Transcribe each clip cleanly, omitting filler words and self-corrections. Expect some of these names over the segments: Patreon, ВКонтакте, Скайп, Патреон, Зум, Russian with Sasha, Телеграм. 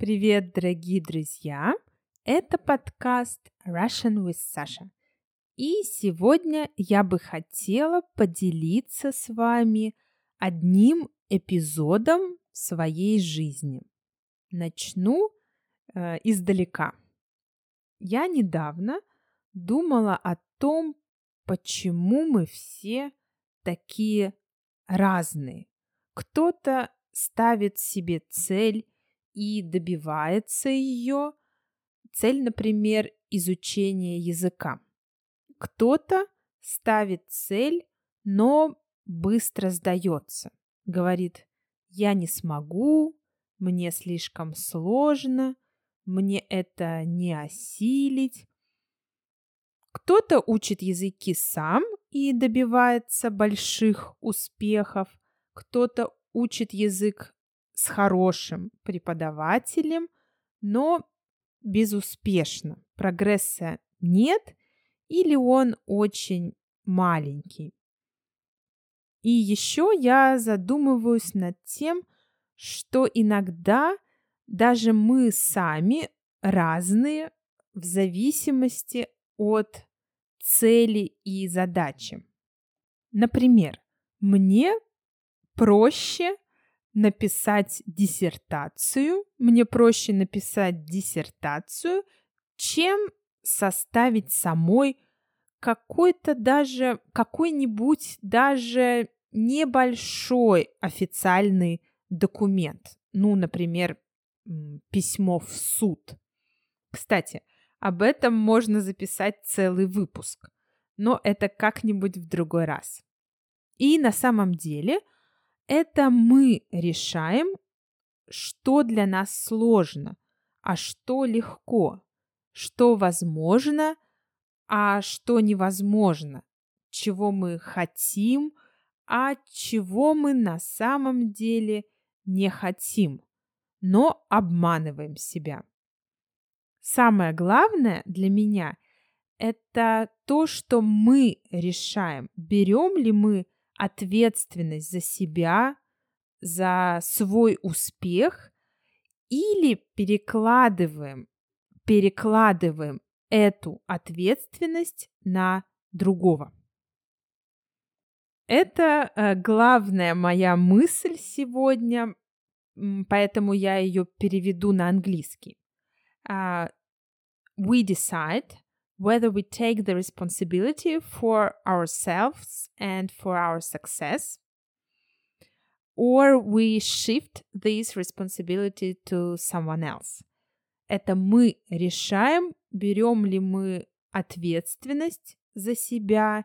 Привет, дорогие друзья! Это подкаст Russian with Sasha. И сегодня я бы хотела поделиться с вами одним эпизодом своей жизни. Начну издалека. Я недавно думала о том, почему мы все такие разные. Кто-то ставит себе цель и добивается ее. Цель, например, изучение языка. Кто-то ставит цель, но быстро сдается. Говорит: я не смогу, мне слишком сложно, мне это не осилить. Кто-то учит языки сам и добивается больших успехов. Кто-то учит язык с хорошим преподавателем, но безуспешно. Прогресса нет или он очень маленький. И еще я задумываюсь над тем, что иногда даже мы сами разные в зависимости от цели и задачи. Например, мне проще написать диссертацию, чем составить самой какой-нибудь даже небольшой официальный документ. Ну, например, письмо в суд. Кстати, об этом можно записать целый выпуск, но это как-нибудь в другой раз. И на самом деле это мы решаем, что для нас сложно, а что легко, что возможно, а что невозможно, чего мы хотим, а чего мы на самом деле не хотим, но обманываем себя. Самое главное для меня – это то, что мы решаем, берем ли мы ответственность за себя, за свой успех, или перекладываем эту ответственность на другого. Это главная моя мысль сегодня, поэтому я ее переведу на английский. We decide whether we take the responsibility for ourselves and for our success, or we shift this responsibility to someone else. Это мы решаем, берем ли мы ответственность за себя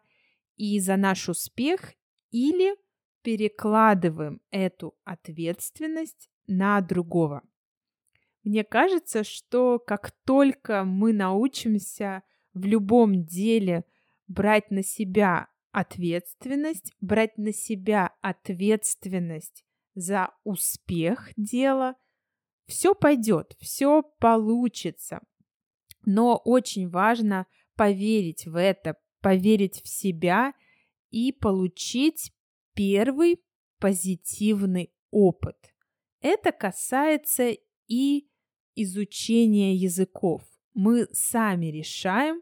и за наш успех, или перекладываем эту ответственность на другого. Мне кажется, что как только мы научимся в любом деле брать на себя ответственность, за успех дела, все пойдет, все получится. Но очень важно поверить в это, поверить в себя и получить первый позитивный опыт. Это касается и изучения языков. Мы сами решаем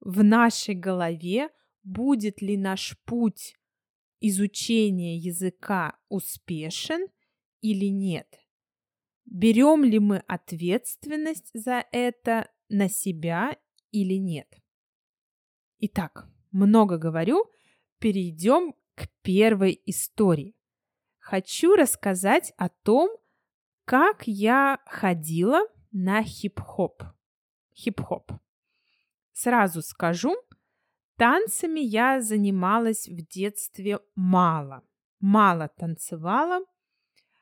в нашей голове, будет ли наш путь изучения языка успешен или нет. Берем ли мы ответственность за это на себя или нет. Итак, много говорю, перейдем к первой истории. Хочу рассказать о том, как я ходила на хип-хоп. Сразу скажу, танцами я занималась в детстве мало. Мало танцевала,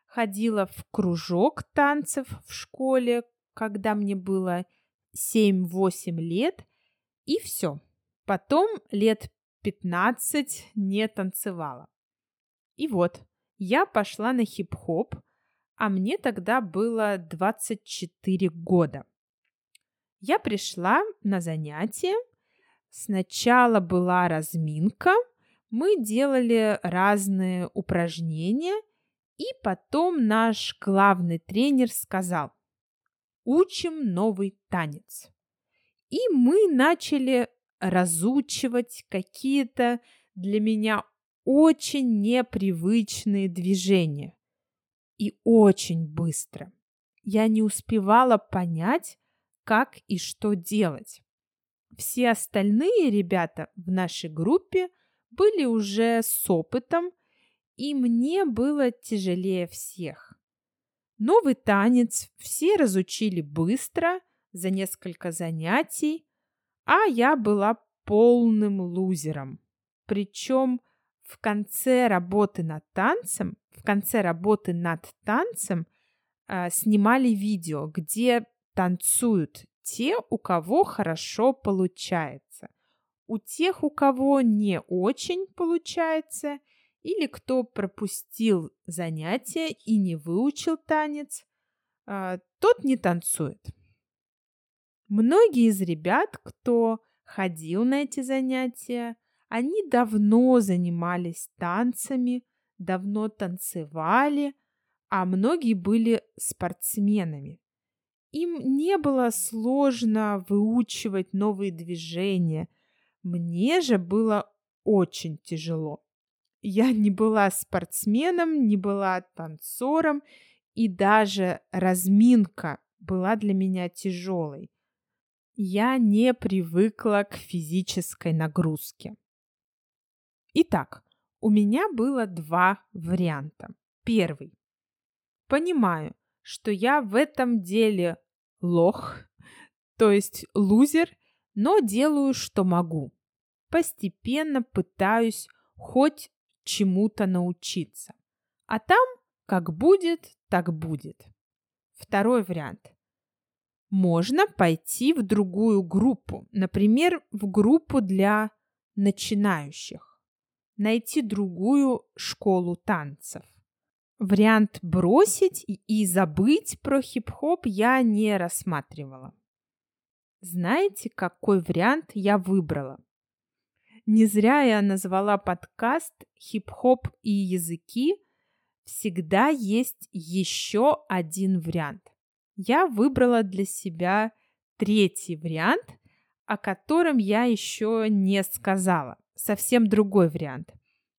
ходила в кружок танцев в школе, когда мне было 7-8 лет, и все. Потом лет 15 не танцевала. И вот, я пошла на хип-хоп, а мне тогда было 24 года. Я пришла на занятия. Сначала была разминка, мы делали разные упражнения, и потом наш главный тренер сказал: учим новый танец. И мы начали разучивать какие-то для меня очень непривычные движения. И очень быстро. Я не успевала понять, как и что делать. Все остальные ребята в нашей группе были уже с опытом, и мне было тяжелее всех. Новый танец все разучили быстро, за несколько занятий, а я была полным лузером. Причем в конце работы над танцем снимали видео, где танцуют те, у кого хорошо получается. У тех, у кого не очень получается, или кто пропустил занятие и не выучил танец, тот не танцует. Многие из ребят, кто ходил на эти занятия, они давно занимались танцами, давно танцевали, а многие были спортсменами. Им не было сложно выучивать новые движения. Мне же было очень тяжело. Я не была спортсменом, не была танцором, и даже разминка была для меня тяжелой. Я не привыкла к физической нагрузке. Итак, у меня было два варианта. Первый. Понимаю, что я в этом деле лох, то есть лузер, но делаю, что могу. Постепенно пытаюсь хоть чему-то научиться. А там как будет, так будет. Второй вариант. Можно пойти в другую группу, например, в группу для начинающих. Найти другую школу танцев. Вариант бросить и забыть про хип-хоп я не рассматривала. Знаете, какой вариант я выбрала? Не зря я назвала подкаст «Хип-хоп и языки». Всегда есть еще один вариант. Я выбрала для себя третий вариант, о котором я еще не сказала. Совсем другой вариант.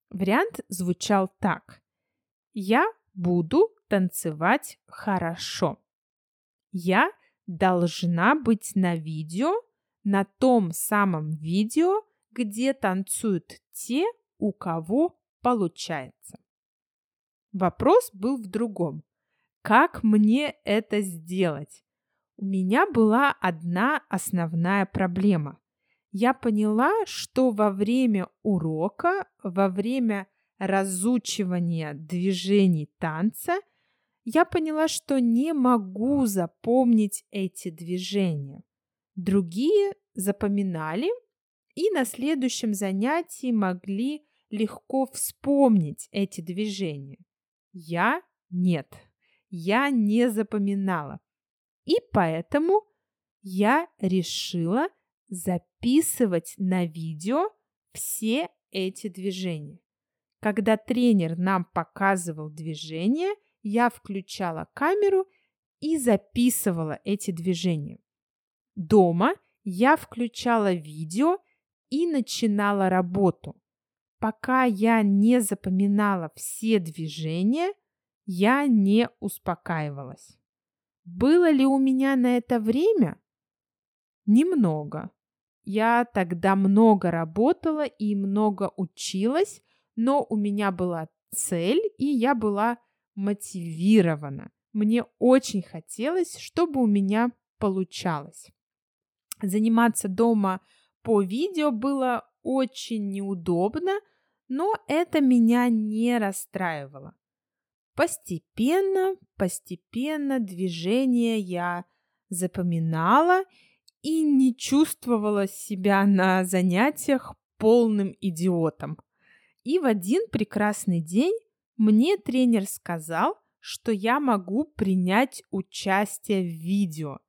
Вариант звучал так. Я буду танцевать хорошо. Я должна быть на видео, на том самом видео, где танцуют те, у кого получается. Вопрос был в другом. Как мне это сделать? У меня была одна основная проблема. Я поняла, что во время урока, во время разучивания движений танца, я поняла, что не могу запомнить эти движения. Другие запоминали и на следующем занятии могли легко вспомнить эти движения. Я нет, я не запоминала. И поэтому я решила записывать на видео все эти движения. Когда тренер нам показывал движения, я включала камеру и записывала эти движения. Дома я включала видео и начинала работу. Пока я не запоминала все движения, я не успокаивалась. Было ли у меня на это время? Немного. Я тогда много работала и много училась, но у меня была цель, и я была мотивирована. Мне очень хотелось, чтобы у меня получалось. Заниматься дома по видео было очень неудобно, но это меня не расстраивало. Постепенно движение я запоминала и не чувствовала себя на занятиях полным идиотом. И в один прекрасный день мне тренер сказал, что я могу принять участие в видео.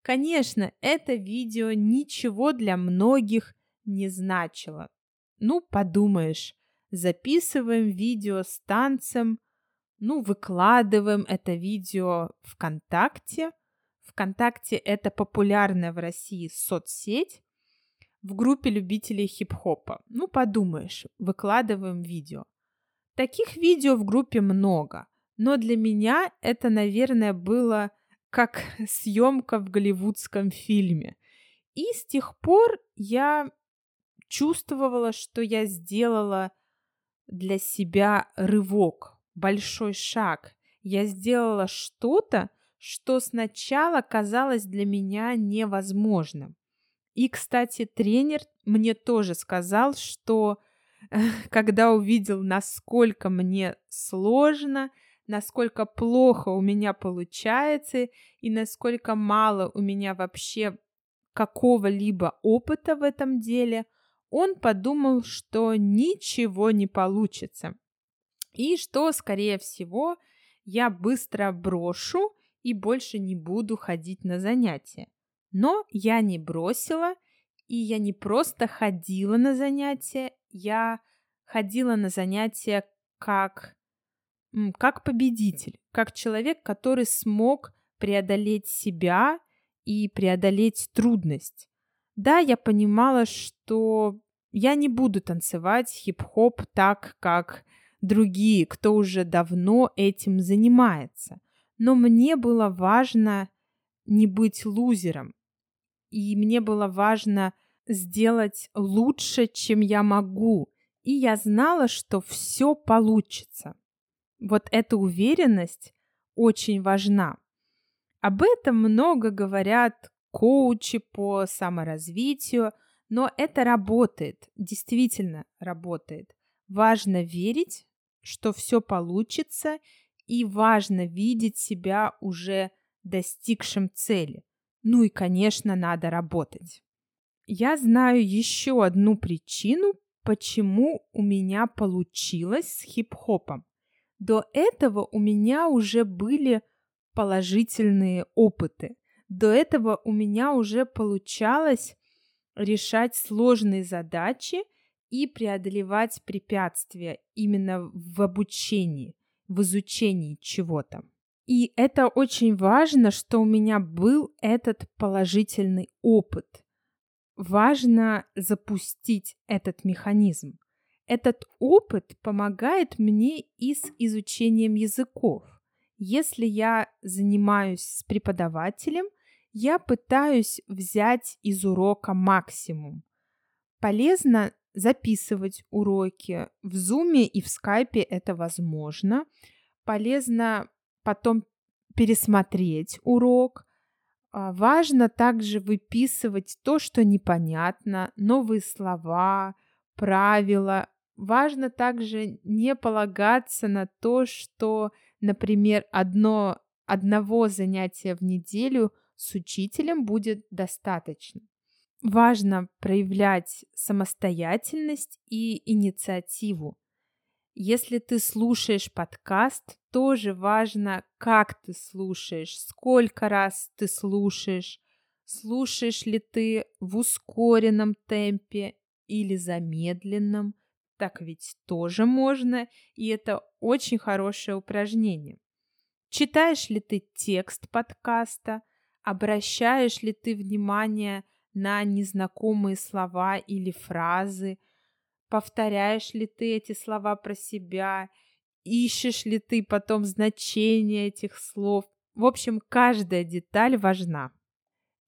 Конечно, это видео ничего для многих не значило. Ну, подумаешь, записываем видео с танцем, выкладываем это видео ВКонтакте. ВКонтакте — это популярная в России соцсеть в группе любителей хип-хопа. Ну, подумаешь, выкладываем видео. Таких видео в группе много, но для меня это, наверное, было как съемка в голливудском фильме. И с тех пор я чувствовала, что я сделала для себя рывок, большой шаг. Я сделала что-то, что сначала казалось для меня невозможным. И, кстати, тренер мне тоже сказал, что когда увидел, насколько мне сложно, насколько плохо у меня получается и насколько мало у меня вообще какого-либо опыта в этом деле, он подумал, что ничего не получится. И что, скорее всего, я быстро брошу и больше не буду ходить на занятия. Но я не бросила, и я не просто ходила на занятия, я ходила на занятия как победитель, как человек, который смог преодолеть себя и преодолеть трудность. Да, я понимала, что я не буду танцевать хип-хоп так, как другие, кто уже давно этим занимается. Но мне было важно не быть лузером. И мне было важно сделать лучше, чем я могу. И я знала, что все получится. Вот эта уверенность очень важна. Об этом много говорят коучи по саморазвитию, но это работает, действительно работает. Важно верить, что все получится, и важно видеть себя уже достигшим цели. Ну и, конечно, надо работать. Я знаю еще одну причину, почему у меня получилось с хип-хопом. До этого у меня уже были положительные опыты. До этого у меня уже получалось решать сложные задачи и преодолевать препятствия именно в обучении, в изучении чего-то. И это очень важно, что у меня был этот положительный опыт. Важно запустить этот механизм. Этот опыт помогает мне и с изучением языков. Если я занимаюсь с преподавателем, я пытаюсь взять из урока максимум. Полезно записывать уроки. В Зуме и в Скайпе это возможно. Полезно потом пересмотреть урок. Важно также выписывать то, что непонятно, новые слова, правила. Важно также не полагаться на то, что, например, одного занятия в неделю с учителем будет достаточно. Важно проявлять самостоятельность и инициативу. Если ты слушаешь подкаст, тоже важно, как ты слушаешь, сколько раз ты слушаешь, слушаешь ли ты в ускоренном темпе или замедленном. Так ведь тоже можно, и это очень хорошее упражнение. Читаешь ли ты текст подкаста? Обращаешь ли ты внимание на незнакомые слова или фразы? Повторяешь ли ты эти слова про себя? Ищешь ли ты потом значение этих слов? В общем, каждая деталь важна.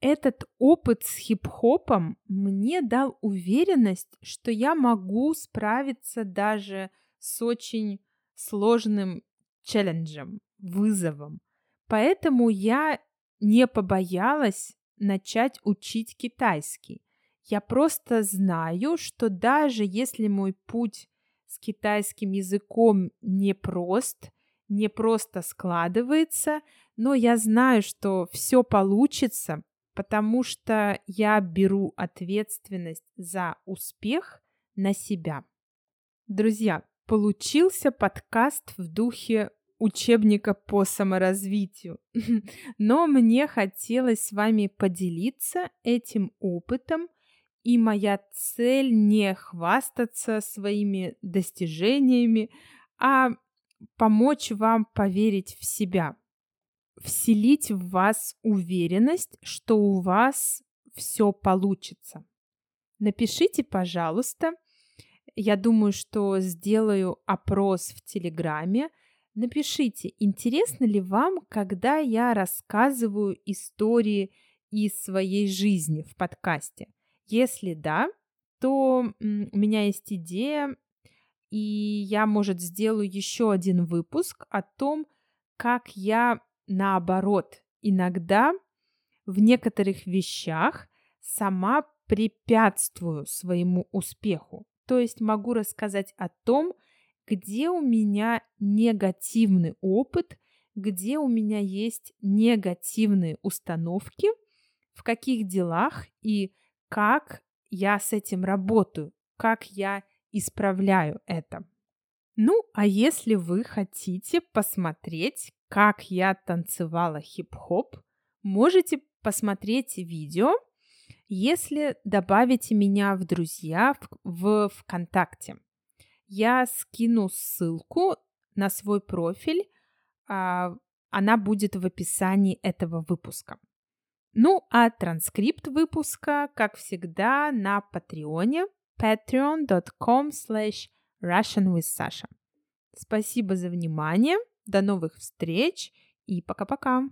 Этот опыт с хип-хопом мне дал уверенность, что я могу справиться даже с очень сложным челленджем, вызовом. Поэтому я не побоялась начать учить китайский. Я просто знаю, что даже если мой путь с китайским языком непрост, не просто складывается, но я знаю, что все получится, потому что я беру ответственность за успех на себя. Друзья, получился подкаст в духе учебника по саморазвитию, но мне хотелось с вами поделиться этим опытом, и моя цель не хвастаться своими достижениями, а помочь вам поверить в себя. вселить в вас уверенность, что у вас все получится. Напишите, пожалуйста. Я думаю, что сделаю опрос в Телеграме. Напишите, интересно ли вам, когда я рассказываю истории из своей жизни в подкасте. Если да, то у меня есть идея, и я, может, сделаю еще один выпуск о том, как я, наоборот, иногда в некоторых вещах сама препятствую своему успеху. То есть могу рассказать о том, где у меня негативный опыт, где у меня есть негативные установки, в каких делах и как я с этим работаю, как я исправляю это. Ну, а если вы хотите посмотреть, как я танцевала хип-хоп, можете посмотреть видео, если добавите меня в друзья в ВКонтакте. Я скину ссылку на свой профиль, она будет в описании этого выпуска. Ну, а транскрипт выпуска, как всегда, на Патреоне, patreon.com/russianwithsasha. Спасибо за внимание, до новых встреч и пока-пока!